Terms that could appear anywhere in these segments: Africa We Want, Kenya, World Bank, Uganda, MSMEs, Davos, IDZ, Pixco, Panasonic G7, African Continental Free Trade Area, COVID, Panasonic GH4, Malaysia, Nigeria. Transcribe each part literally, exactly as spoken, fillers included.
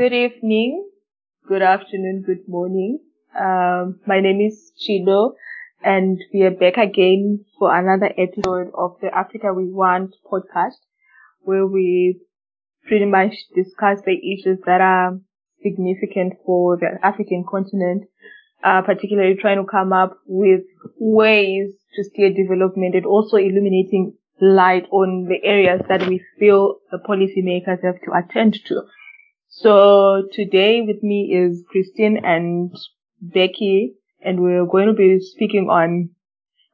Good evening, good afternoon, good morning. Um, my name is Chilo, and we are back again for another episode of the Africa We Want podcast, where we pretty much discuss the issues that are significant for the African continent, uh, particularly trying to come up with ways to steer development and also illuminating light on the areas that we feel the policymakers have to attend to. So today with me is Christine and Becky, and we're going to be speaking on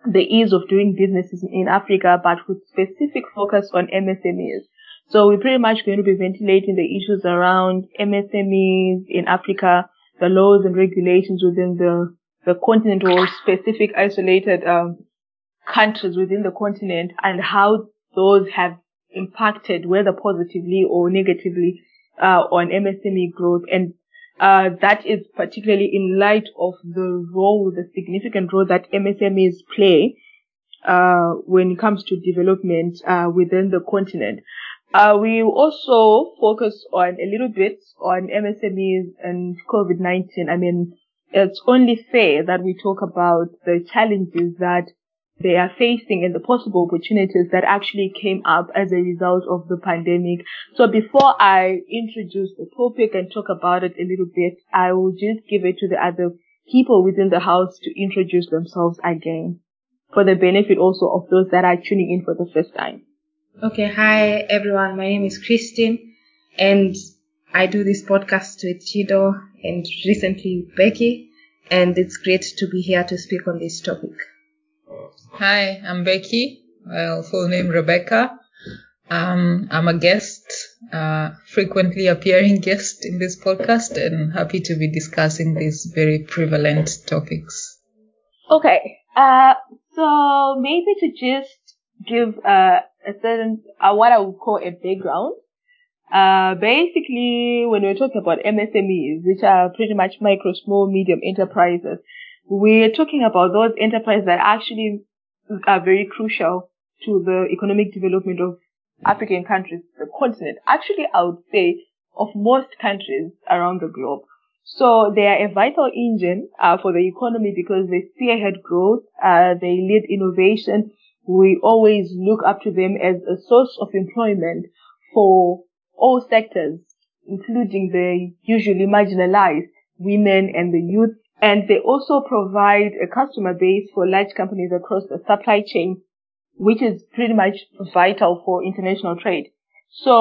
the ease of doing businesses in Africa, but with specific focus on M S M Es. So we're pretty much going to be ventilating the issues around M S M Es in Africa, the laws and regulations within the, the continent or specific isolated um, countries within the continent, and how those have impacted, whether positively or negatively, Uh, on M S M E growth, and uh, that is particularly in light of the role, the significant role that M S M Es play uh, when it comes to development uh, within the continent. Uh, we also focus on a little bit on M S M Es and COVID nineteen. I mean, it's only fair that we talk about the challenges that they are facing and the possible opportunities that actually came up as a result of the pandemic. So before I introduce the topic and talk about it a little bit, I will just give it to the other people within the house to introduce themselves again, for the benefit also of those that are tuning in for the first time. Okay, hi everyone. My name is Christine, and I do this podcast with Chido and recently Becky, and it's great to be here to speak on this topic. Hi, I'm Becky, uh, full name Rebecca. Um, I'm a guest, uh, frequently appearing guest in this podcast, and happy to be discussing these very prevalent topics. Okay, uh, so maybe to just give uh, a certain, uh, what I would call a background. Uh, basically, when we're talking about M S M Es, which are pretty much micro, small, medium enterprises, we're talking about those enterprises that actually are very crucial to the economic development of African countries, the continent. Actually, I would say of most countries around the globe. So they are a vital engine uh, for the economy because they spearhead growth, uh, they lead innovation. We always look up to them as a source of employment for all sectors, including the usually marginalized women and the youth. And they also provide a customer base for large companies across the supply chain, which is pretty much vital for international trade. So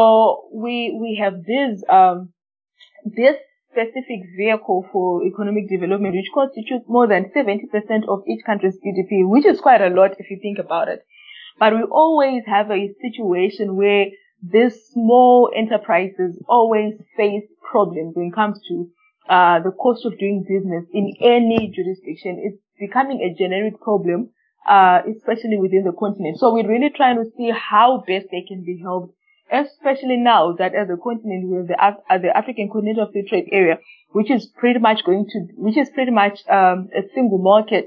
we we have this um this specific vehicle for economic development, which constitutes more than seventy percent of each country's G D P, which is quite a lot if you think about it. But we always have a situation where these small enterprises always face problems when it comes to Uh, the cost of doing business in any jurisdiction. It's becoming a generic problem, uh, especially within the continent. So we're really trying to see how best they can be helped, especially now that as a continent we have the, Af- the African Continental Free Trade Area, which is pretty much going to, which is pretty much, um, a single market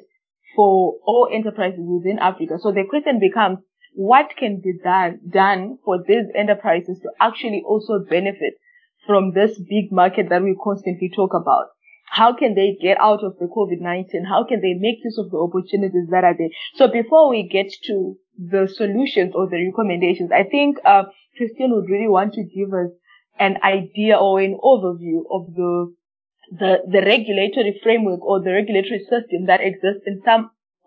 for all enterprises within Africa. So the question becomes, what can be done, done for these enterprises to actually also benefit from this big market that we constantly talk about? How can they get out of the COVID nineteen? How can they make use of the opportunities that are there? So before we get to the solutions or the recommendations, I think uh, Christine would really want to give us an idea or an overview of the, the the regulatory framework or the regulatory system that exists in some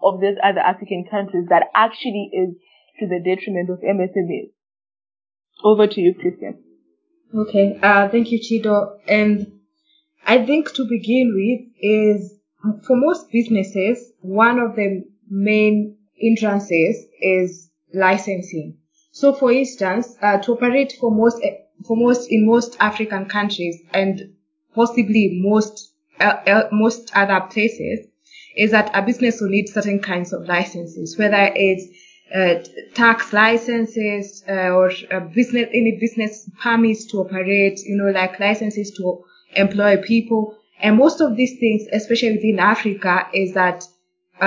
of these other African countries that actually is to the detriment of M S M Es. Over to you, Christine. Okay, uh, thank you, Chido. And I think to begin with is, for most businesses, one of the main entrances is licensing. So for instance, uh, to operate for most, for most, in most African countries and possibly most, uh, most other places, is that a business will need certain kinds of licenses, whether it's Uh, tax licenses uh, or uh, business, any business permits to operate, you know, like licenses to employ people. And most of these things, especially within Africa, is that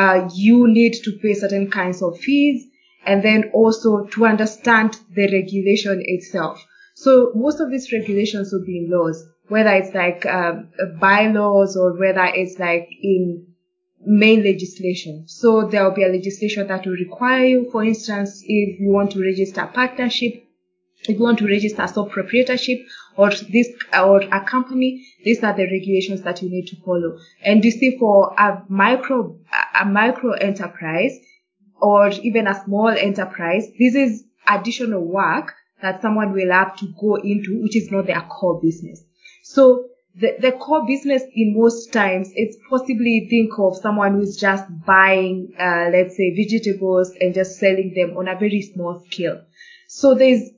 uh, you need to pay certain kinds of fees, and then also to understand the regulation itself. So most of these regulations will be in laws. whether it's like um, bylaws or whether it's like in main legislation. So there will be a legislation that will require you, for instance, if you want to register a partnership, if you want to register a sole proprietorship or this or a company, these are the regulations that you need to follow. And you see, for a micro a micro enterprise or even a small enterprise, this is additional work that someone will have to go into, which is not their core business. So the, the core business in most times, it's possibly think of someone who's just buying, uh, let's say, vegetables and just selling them on a very small scale. So there's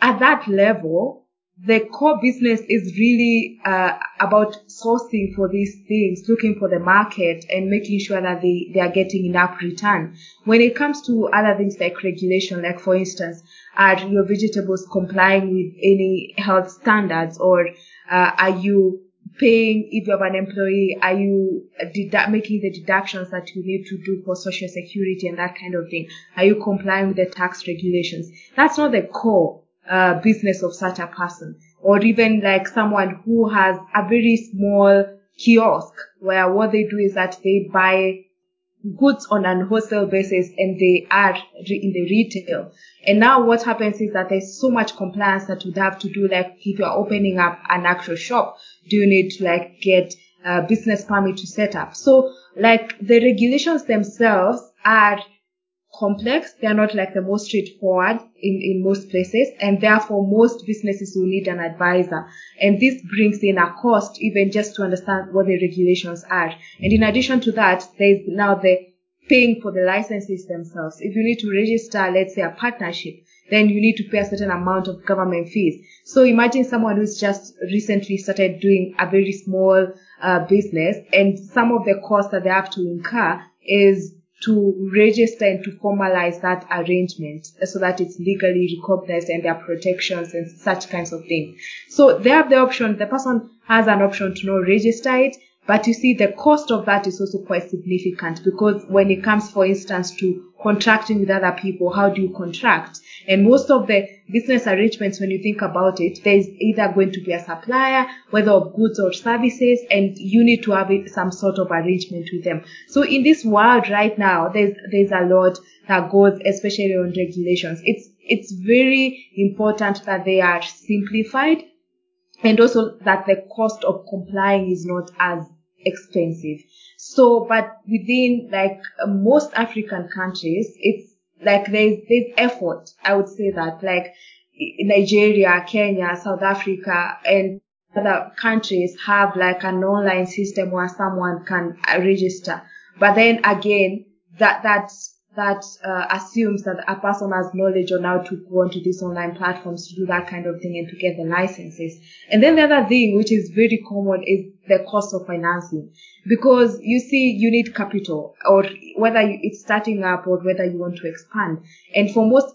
at that level, the core business is really uh, about sourcing for these things, looking for the market and making sure that they, they are getting enough return. When it comes to other things like regulation, like for instance, are your vegetables complying with any health standards, or uh, are you paying, if you have an employee, are you dedu- making the deductions that you need to do for social security and that kind of thing? Are you complying with the tax regulations? That's not the core Uh, business of such a person, or even like someone who has a very small kiosk where what they do is that they buy goods on an wholesale basis and they are in the retail. And now what happens is that there's so much compliance that you'd have to do. Like if you're opening up an actual shop, do you need to like get a business permit to set up? So like the regulations themselves are complex. They are not like the most straightforward in, in most places, and therefore most businesses will need an advisor. And this brings in a cost, even just to understand what the regulations are. And in addition to that, there is now the paying for the licenses themselves. If you need to register, let's say, a partnership, then you need to pay a certain amount of government fees. So imagine someone who's just recently started doing a very small uh, business, and some of the costs that they have to incur is to register and to formalize that arrangement so that it's legally recognized and there are protections and such kinds of things. So they have the option, the person has an option to not register it, but you see the cost of that is also quite significant, because when it comes, for instance, to contracting with other people, how do you contract? And most of the business arrangements, when you think about it, there is either going to be a supplier, whether of goods or services, and you need to have some sort of arrangement with them. So in this world right now, there's there's a lot that goes, especially on regulations. It's it's very important that they are simplified, and also that the cost of complying is not as expensive. So, but within like most African countries, it's like there's this effort, I would say that, like Nigeria, Kenya, South Africa, and other countries have like an online system where someone can register. But then again, that that that uh, assumes that a person has knowledge on how to go onto these online platforms to do that kind of thing and to get the licenses. And then the other thing, which is very common, is the cost of financing. Because you see, you need capital, or whether you, it's starting up or whether you want to expand. And for most,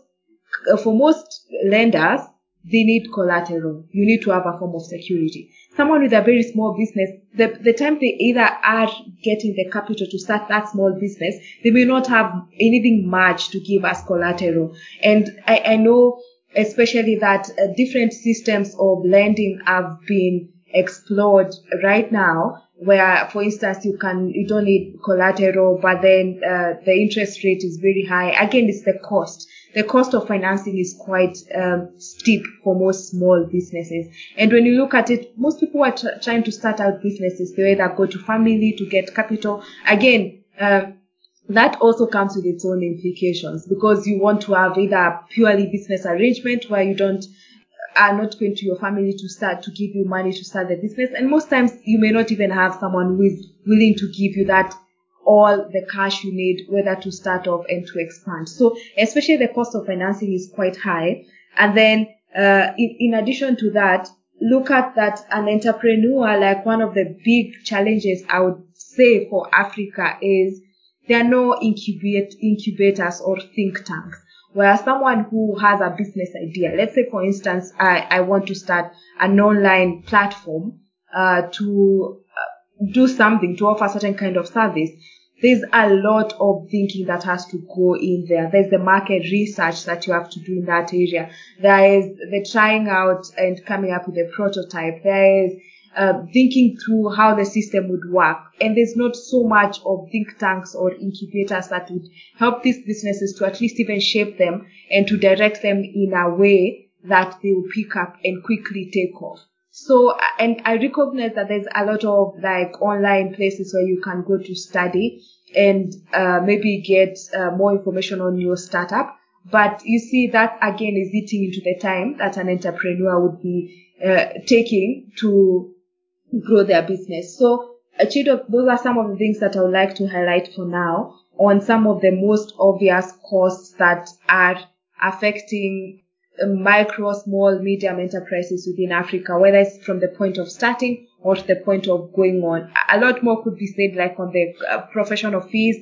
for most lenders, they need collateral. You need to have a form of security. Someone with a very small business, the, the time they either are getting the capital to start that small business, they may not have anything much to give as collateral. And I, I know especially that uh, different systems of lending have been explored right now, where, for instance, you can, you don't need collateral, but then uh, the interest rate is very high. Again, it's the cost. The cost of financing is quite um, steep for most small businesses. And when you look at it, most people are tr- trying to start out businesses. They either go to family to get capital. Again, uh, that also comes with its own implications, because you want to have either a purely business arrangement where you don't are not going to your family to start to give you money to start the business. And most times you may not even have someone who is willing to give you that all the cash you need, whether to start off and to expand. So especially the cost of financing is quite high. And then uh, in, in addition to that, look at that an entrepreneur, like one of the big challenges I would say for Africa is there are no incubate, incubators or think tanks. Where someone who has a business idea, let's say, for instance, I, I want to start an online platform uh, to uh, do something, to offer a certain kind of service. There's a lot of thinking that has to go in there. There's the market research that you have to do in that area. There is the trying out and coming up with a prototype. There is uh, thinking through how the system would work. And there's not so much of think tanks or incubators that would help these businesses to at least even shape them and to direct them in a way that they will pick up and quickly take off. So, and I recognize that there's a lot of like online places where you can go to study and uh, maybe get uh, more information on your startup. But you see, that again is eating into the time that an entrepreneur would be uh, taking to grow their business. So, Chido, those are some of the things that I would like to highlight for now on some of the most obvious costs that are affecting micro, small, medium enterprises within Africa, whether it's from the point of starting or to the point of going on. A lot more could be said, like on the uh, professional fees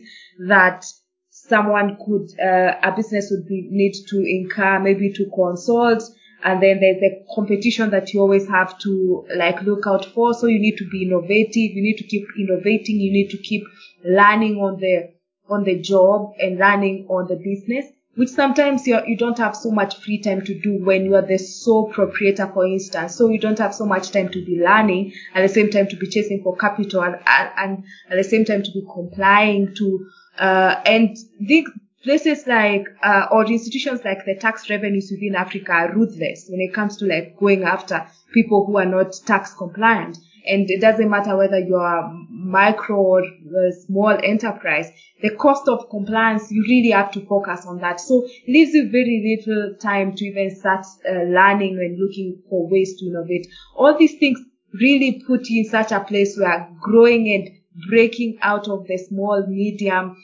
that someone could, uh, a business would be, need to incur, maybe to consult. And then there's the competition that you always have to like look out for. So you need to be innovative. You need to keep innovating. You need to keep learning on the, on the job and learning on the business, which sometimes you're, you don't have so much free time to do when you are the sole proprietor, for instance. So you don't have so much time to be learning, at the same time to be chasing for capital, and, and at the same time to be complying to, uh, and big places like, uh, or institutions like the tax revenues within Africa are ruthless when it comes to like going after people who are not tax compliant. And it doesn't matter whether you're a micro or a small enterprise, the cost of compliance, you really have to focus on that. So it leaves you very little time to even start uh, learning and looking for ways to innovate. All these things really put you in such a place where growing and breaking out of the small, medium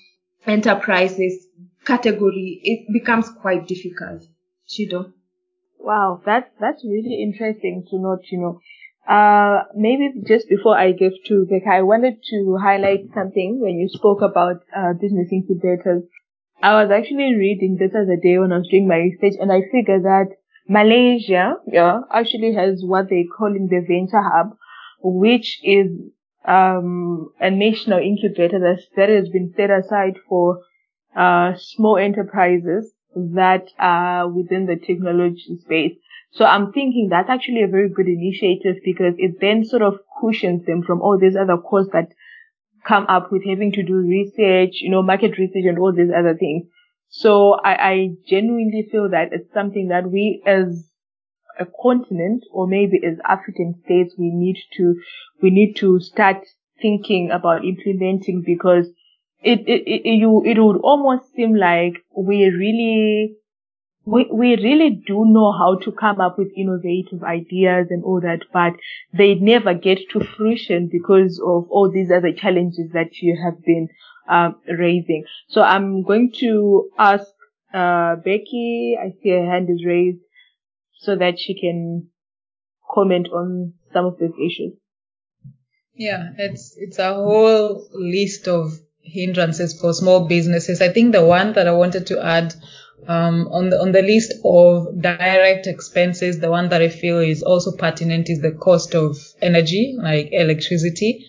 enterprises category, it becomes quite difficult. Chido. Wow, that, that's really interesting to note, you know. Uh, maybe just before I give to Becca, I wanted to highlight something when you spoke about uh, business incubators. I was actually reading this the other day when I was doing my research, and I figured that Malaysia, yeah, actually has what they call in the venture hub, which is um a national incubator that, that has been set aside for uh small enterprises that are within the technology space. So I'm thinking that's actually a very good initiative, because it then sort of cushions them from all these other costs that come up with having to do research, you know, market research and all these other things. So I, I genuinely feel that it's something that we as a continent, or maybe as African states, we need to, we need to start thinking about implementing, because it, it, it, you, it would almost seem like we really We, we really do know how to come up with innovative ideas and all that, but they never get to fruition because of all these other challenges that you have been um, raising. So I'm going to ask uh, Becky, I see her hand is raised, so that she can comment on some of these issues. Yeah, it's, it's a whole list of hindrances for small businesses. I think the one that I wanted to add Um, on the, on the list of direct expenses, the one that I feel is also pertinent is the cost of energy, like electricity.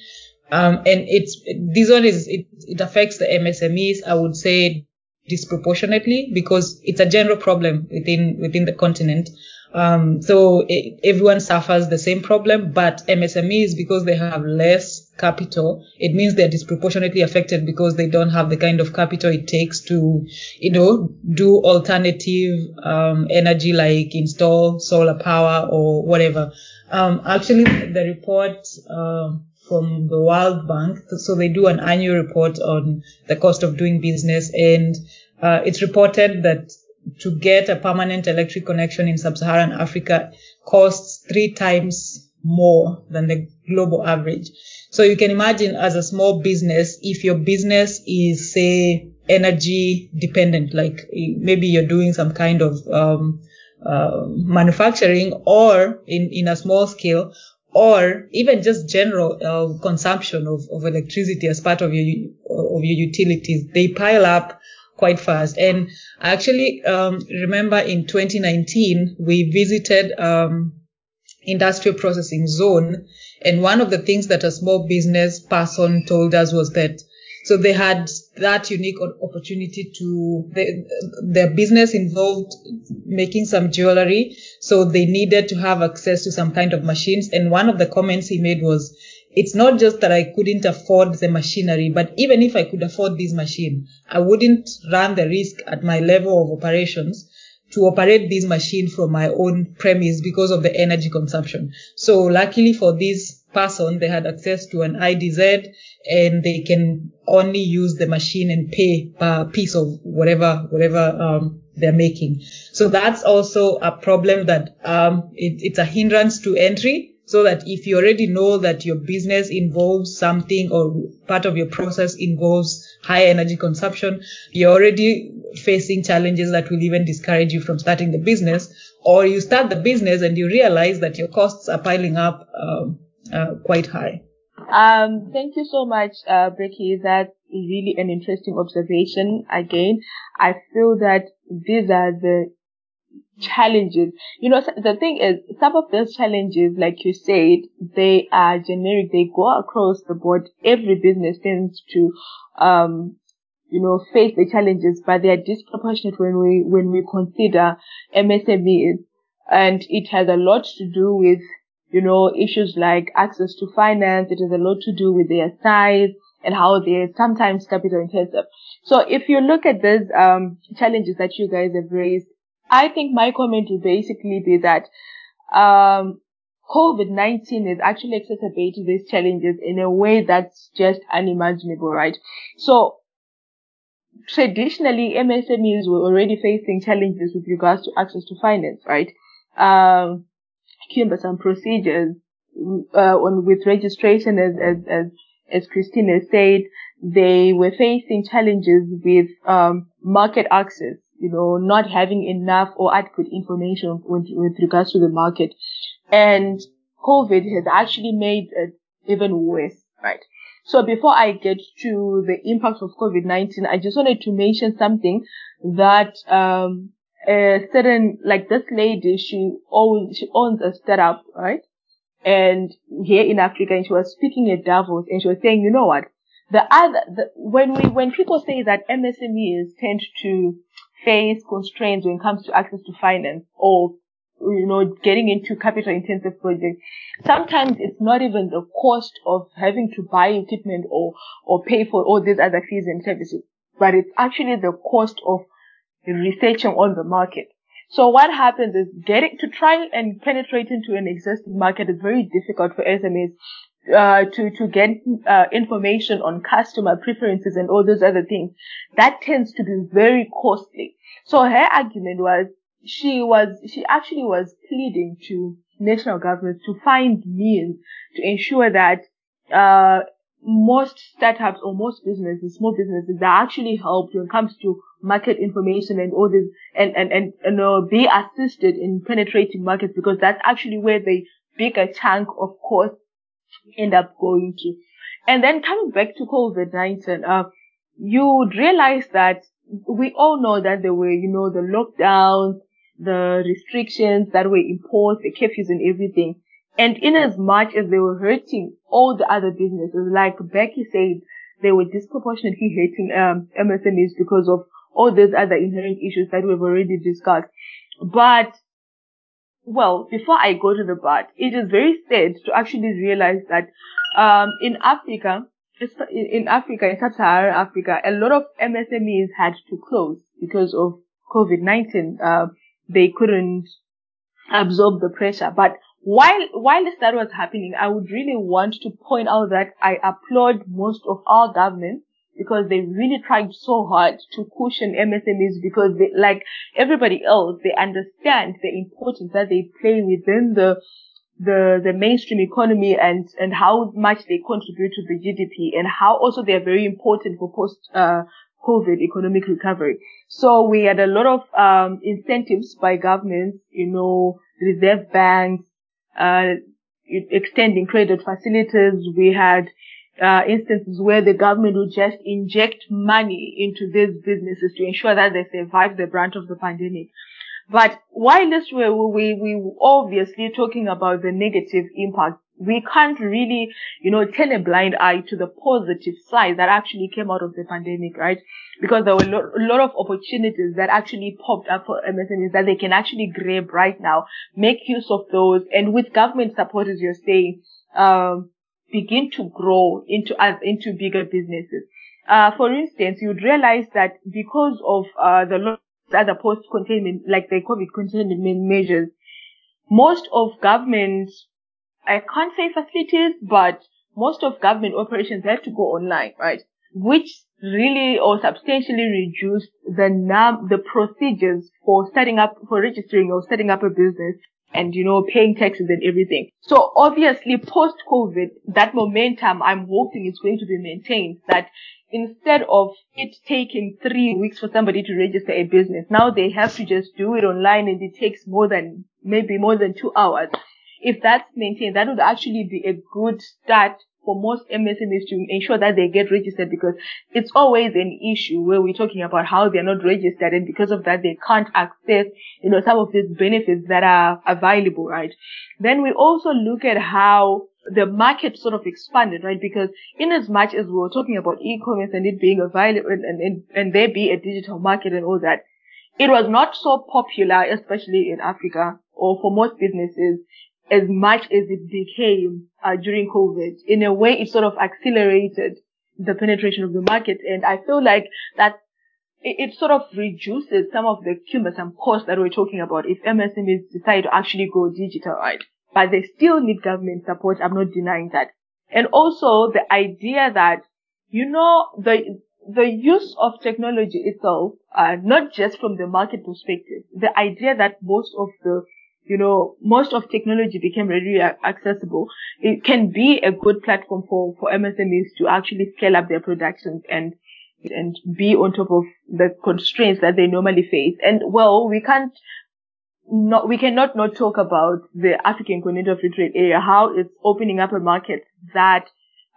Um, and it's, this one is, it, it affects the M S M Es, I would say disproportionately, because it's a general problem within, within the continent. Um, so it, everyone suffers the same problem, but M S M Es, because they have less capital, it means they're disproportionately affected because they don't have the kind of capital it takes to, you know, do alternative, um, energy, like install solar power or whatever. Um, actually the report, um, from the World Bank, so they do an annual report on the cost of doing business, and, uh, it's reported that to get a permanent electric connection in sub-Saharan Africa costs three times more than the global average. So you can imagine, as a small business, if your business is, say, energy dependent, like maybe you're doing some kind of um uh, manufacturing, or in in a small scale, or even just general uh, consumption of, of electricity as part of your of your utilities, they pile up quite fast. And actually, um, remember in twenty nineteen, we visited um industrial processing zone. And one of the things that a small business person told us was that So they had that unique opportunity to, they, their business involved making some jewelry. So they needed to have access to some kind of machines. And one of the comments he made was, it's not just that I couldn't afford the machinery, but even if I could afford this machine, I wouldn't run the risk at my level of operations to operate this machine from my own premise because of the energy consumption. So luckily for this person, they had access to an I D Z and they can only use the machine and pay per piece of whatever, whatever, um, they're making. So that's also a problem that, um, it, it's a hindrance to entry. So that if you already know that your business involves something or part of your process involves high energy consumption, you're already facing challenges that will even discourage you from starting the business. Or you start the business and you realize that your costs are piling up um, uh, quite high. Um, thank you so much, uh, Becky. That's really an interesting observation. Again, I feel that these are the challenges. You know, the thing is, some of those challenges, like you said, they are generic. They go across the board. Every business tends to, um, you know, face the challenges, but they are disproportionate when we, when we consider M S M Es. And it has a lot to do with, you know, issues like access to finance. It has a lot to do with their size and how they are sometimes capital intensive. So if you look at these, um, challenges that you guys have raised, I think my comment would basically be that um COVID nineteen has actually exacerbated these challenges in a way that's just unimaginable, right? So traditionally, M S M Es were already facing challenges with regards to access to finance, right? Um, I remember some procedures uh, on with registration, as as as as Christina said, they were facing challenges with um market access. You know, not having enough or adequate information with, with regards to the market. And COVID has actually made it even worse, right? So before I get to the impact of COVID nineteen, I just wanted to mention something that, um, a certain, like this lady, she owns, she owns a startup, right? And here in Africa, and she was speaking at Davos, and she was saying, you know what? The other, the, when we, when people say that M S M Es tend to face constraints when it comes to access to finance or, you know, getting into capital intensive projects, sometimes it's not even the cost of having to buy equipment or, or pay for all these other fees and services, but it's actually the cost of researching on the market. So what happens is getting to try and penetrate into an existing market is very difficult for S M Es. Uh, to, to get, uh, information on customer preferences and all those other things. That tends to be very costly. So her argument was, she was, she actually was pleading to national governments to find means to ensure that, uh, most startups or most businesses, small businesses are actually helped when it comes to market information and all this and, and, and, you know, be assisted in penetrating markets because that's actually where the bigger chunk of cost end up going to. And then coming back to COVID nineteen, uh, you would realize that we all know that there were, you know, the lockdowns, the restrictions that were imposed, the curfews and everything. And in as much as they were hurting all the other businesses, like Becky said, they were disproportionately hurting um, M S M Es because of all those other inherent issues that we've already discussed. But well, before I go to the part, it is very sad to actually realize that um in Africa, in Africa, in Sub-Saharan Africa, a lot of M S M Es had to close because of COVID nineteen. Uh, they couldn't absorb the pressure. But while while that was happening, I would really want to point out that I applaud most of our governments because they really tried so hard to cushion M S M Es because they, like everybody else, they understand the importance that they play within the, the, the mainstream economy and, and how much they contribute to the G D P and how also they are very important for post, uh, COVID economic recovery. So we had a lot of, um, incentives by governments, you know, reserve banks, uh, extending credit facilities. We had, Uh, instances where the government would just inject money into these businesses to ensure that they survive the brunt of the pandemic. But while this way, we, we, we obviously talking about the negative impact, we can't really, you know, turn a blind eye to the positive side that actually came out of the pandemic, right? Because there were a lo- lot of opportunities that actually popped up for M S M Es that they can actually grab right now, make use of those, and with government support, as you're saying, um, begin to grow into uh, into bigger businesses. Uh, for instance, you'd realize that because of uh, the other post-containment, like the COVID containment measures, most of government, I can't say facilities, but most of government operations had to go online, right? Which really or substantially reduced the num the procedures for starting up, for registering or setting up a business and, you know, paying taxes and everything. So obviously post-COVID, that momentum, I'm hoping it's going to be maintained, that instead of it taking three weeks for somebody to register a business, now they have to just do it online and it takes more than, maybe more than two hours. If that's maintained, that would actually be a good start for most M S M Es to ensure that they get registered, because it's always an issue where we're talking about how they're not registered, and because of that, they can't access, you know, some of these benefits that are available, right? Then we also look at how the market sort of expanded, right? Because in as much as we were talking about e-commerce and it being available and, and, and there be a digital market and all that, it was not so popular, especially in Africa or for most businesses, as much as it became uh, during COVID. In a way, it sort of accelerated the penetration of the market. And I feel like that it, it sort of reduces some of the cumbersome costs that we're talking about if M S M Es decide to actually go digital, right? But they still need government support. I'm not denying that. And also the idea that, you know, the, the use of technology itself, uh, not just from the market perspective, the idea that most of the You know, most of technology became readily accessible. It can be a good platform for, for M S M Es to actually scale up their productions and, and be on top of the constraints that they normally face. And well, we can't not, we cannot not talk about the African Continental Free Trade Area, how it's opening up a market that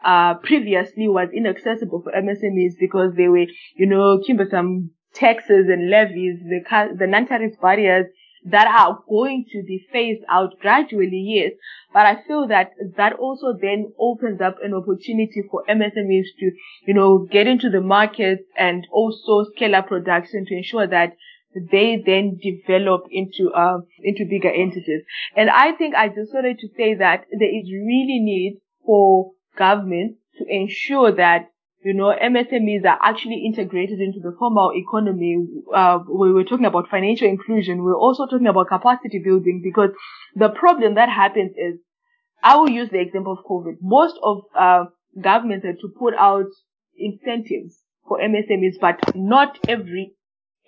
uh, previously was inaccessible for M S M Es because they were, you know, cumbersome taxes and levies, the, the non-tariff barriers, that are going to be phased out gradually, yes. But I feel that that also then opens up an opportunity for M S M Es to, you know, get into the market and also scale up production to ensure that they then develop into, uh, into bigger entities. And I think I just wanted to say that there is really need for government to ensure that, you know, M S M Es are actually integrated into the formal economy. Uh, we were talking about financial inclusion. We're also talking about capacity building, because the problem that happens is, I will use the example of COVID. Most of, uh, governments had to put out incentives for M S M Es, but not every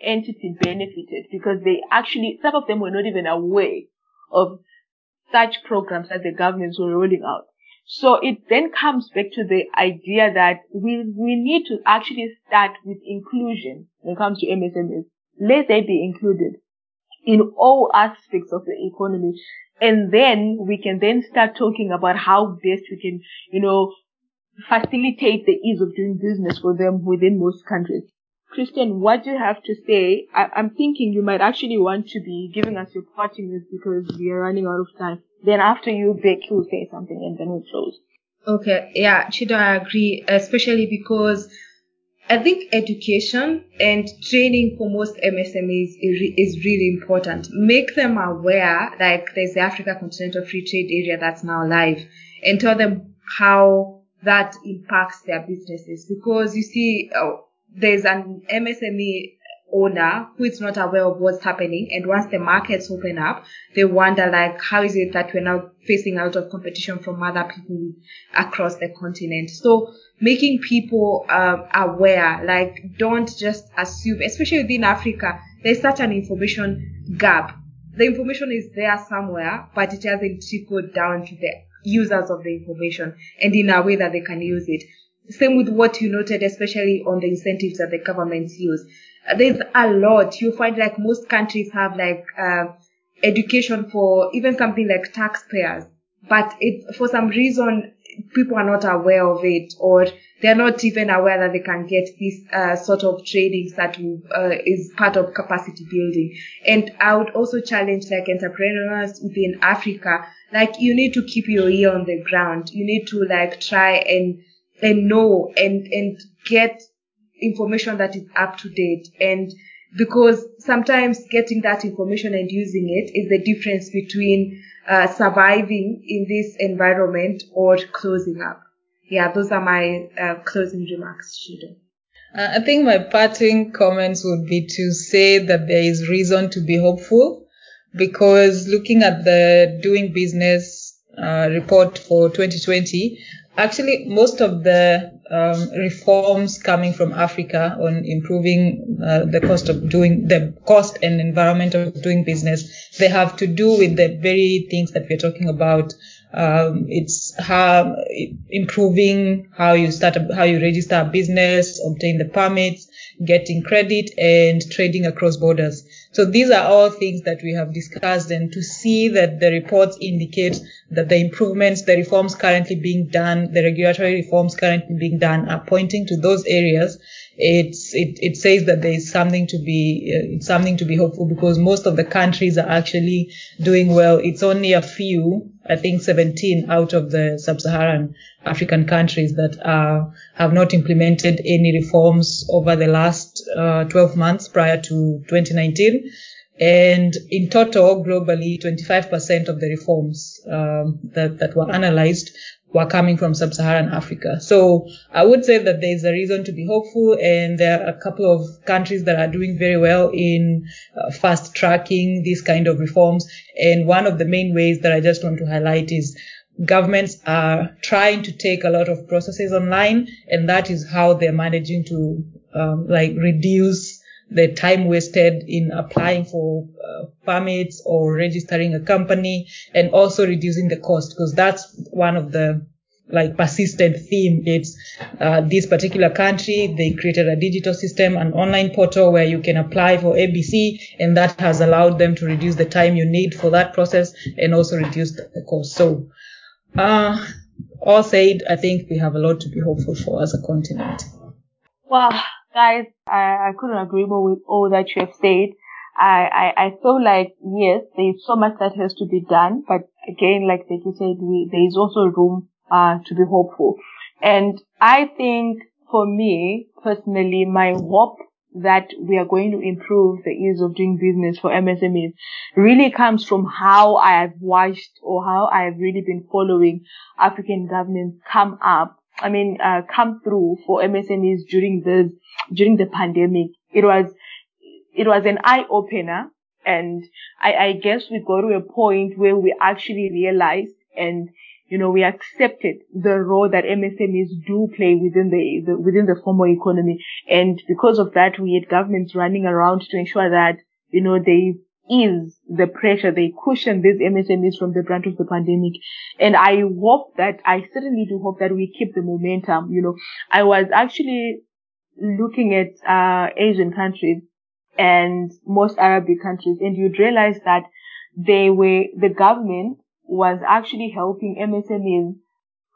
entity benefited, because they actually, some of them were not even aware of such programs that the governments were rolling out. So it then comes back to the idea that we we need to actually start with inclusion when it comes to M S M Es. Let they be included in all aspects of the economy, and then we can then start talking about how best we can, you know, facilitate the ease of doing business for them within most countries. Christian, what do you have to say? I, I'm thinking you might actually want to be giving us your parting words, because we are running out of time. Then after you, Beck, you'll say something and then we'll close. Okay, yeah, Chido, I agree, especially because I think education and training for most M S M Es is really important. Make them aware, like there's the Africa Continental Free Trade Area that's now live, and tell them how that impacts their businesses. Because you see, oh, there's an M S M E owner who is not aware of what's happening, and once the markets open up, they wonder, like, how is it that we're now facing a lot of competition from other people across the continent? So making people um, aware, like, don't just assume, especially within Africa, there's such an information gap. The information is there somewhere, but it hasn't trickled down to the users of the information and in a way that they can use it. Same with what you noted, especially on the incentives that the governments use. There's a lot. You find, like, most countries have, like, uh, education for even something like taxpayers, but it, for some reason, people are not aware of it, or they're not even aware that they can get this uh, sort of trainings that uh, is part of capacity building. And I would also challenge like entrepreneurs within Africa, like you need to keep your ear on the ground. You need to like try and, and know and, and get information that is up to date. And because sometimes getting that information and using it is the difference between uh, surviving in this environment or closing up. Yeah, those are my uh, closing remarks, Shida. Uh, I think my parting comments would be to say that there is reason to be hopeful, because looking at the Doing Business uh, report for twenty twenty, actually most of the um, reforms coming from Africa on improving uh, the cost of doing the cost and environment of doing business, they have to do with the very things that we're talking about. Um, it's how improving how you start, a, how you register a business, obtain the permits, getting credit, and trading across borders. So these are all things that we have discussed, and to see that the reports indicate that the improvements, the reforms currently being done, the regulatory reforms currently being done are pointing to those areas. It's, it, it says that there is something to be, uh, it's something to be hopeful, because most of the countries are actually doing well. It's only a few, I think seventeen out of the sub-Saharan African countries that are, have not implemented any reforms over the last, uh, twelve months prior to twenty nineteen. And in total, globally, twenty-five percent of the reforms, um, that, that were analyzed were coming from sub-Saharan Africa. So I would say that there is a reason to be hopeful, and there are a couple of countries that are doing very well in uh, fast tracking these kind of reforms. And one of the main ways that I just want to highlight is governments are trying to take a lot of processes online, and that is how they're managing to um, like reduce the time wasted in applying for uh, permits or registering a company, and also reducing the cost, because that's one of the like persistent theme. It's uh, this particular country, they created a digital system, an online portal where you can apply for A B C, and that has allowed them to reduce the time you need for that process and also reduce the cost. So uh all said, I think we have a lot to be hopeful for as a continent. Wow. Guys, I, I couldn't agree more with all that you have said. I, I, I feel like, yes, there's so much that has to be done, but again, like you said, we, there is also room uh, to be hopeful. And I think, for me, personally, my hope that we are going to improve the ease of doing business for M S M Es really comes from how I have watched, or how I have really been following African governments come up, I mean, uh, come through for M S M Es during the, during the pandemic. It was, it was an eye opener. And I, I guess we got to a point where we actually realized and, you know, we accepted the role that M S M Es do play within the, the, within the formal economy. And because of that, we had governments running around to ensure that, you know, they ease the pressure, they cushion these M S M Es from the brunt of the pandemic. And I hope that, I certainly do hope that we keep the momentum, you know. I was actually looking at, uh, Asian countries and most Arabic countries, and you'd realize that they were, the government was actually helping M S M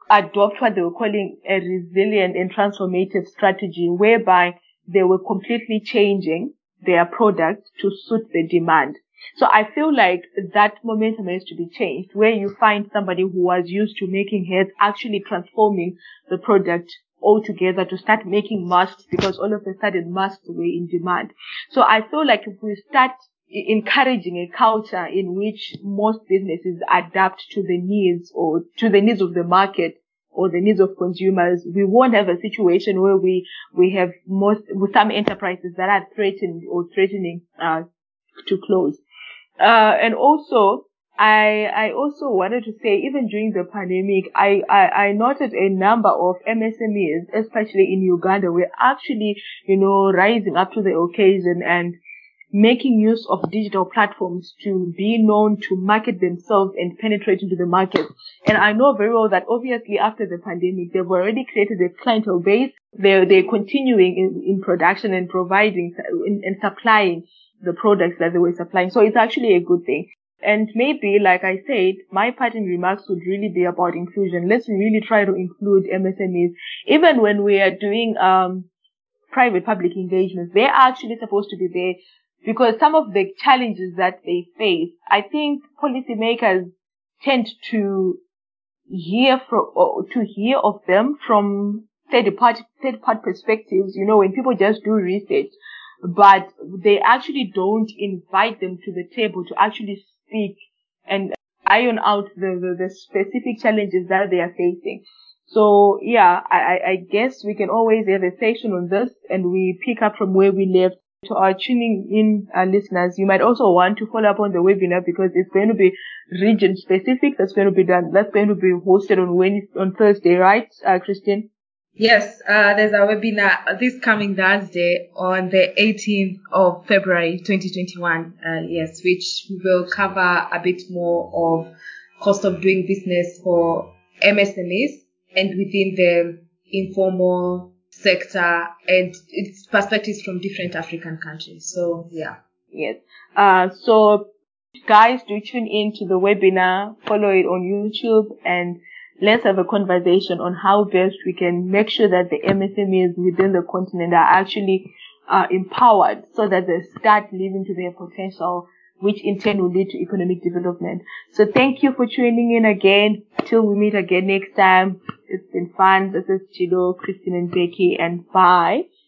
Es adopt what they were calling a resilient and transformative strategy, whereby they were completely changing their product to suit the demand. So I feel like that momentum has to be changed, where you find somebody who was used to making hats actually transforming the product altogether to start making masks, because all of a sudden masks were in demand. So I feel like if we start encouraging a culture in which most businesses adapt to the needs or to the needs of the market, or the needs of consumers, we won't have a situation where we, we have most, with some enterprises that are threatened or threatening, uh, to close. Uh, and also, I, I also wanted to say, even during the pandemic, I, I, I noted a number of M S M Es, especially in Uganda, were actually, you know, rising up to the occasion and making use of digital platforms to be known, to market themselves and penetrate into the market. And I know very well that obviously after the pandemic, they've already created a clientele base. They're, they're continuing in, in production and providing and supplying the products that they were supplying. So it's actually a good thing. And maybe, like I said, my parting remarks would really be about inclusion. Let's really try to include M S M Es. Even when we are doing um private-public engagements, they are actually supposed to be there because some of the challenges that they face, I think policymakers tend to hear from, or to hear of them from third-party, third-party perspectives, you know, when people just do research, but they actually don't invite them to the table to actually speak and iron out the, the, the specific challenges that they are facing. So, yeah, I, I guess we can always have a session on this and we pick up from where we left. To our tuning in uh, listeners, you might also want to follow up on the webinar because it's going to be region specific. That's going to be done. That's going to be hosted on Wednesday, on Thursday, right, uh, Christine? Yes, uh, there's a webinar this coming Thursday on the eighteenth of February twenty twenty-one. Uh, yes, which will cover a bit more of cost of doing business for M S M Es and within the informal sector and its perspectives from different African countries. So, yeah. Yes. Uh, so, guys, do tune in to the webinar, follow it on YouTube, and let's have a conversation on how best we can make sure that the M S M Es within the continent are actually uh, empowered so that they start living to their potential, which in turn will lead to economic development. So, thank you for tuning in again. Till we meet again next time. It's been fun. This is Chido, Christine and Becky, and bye.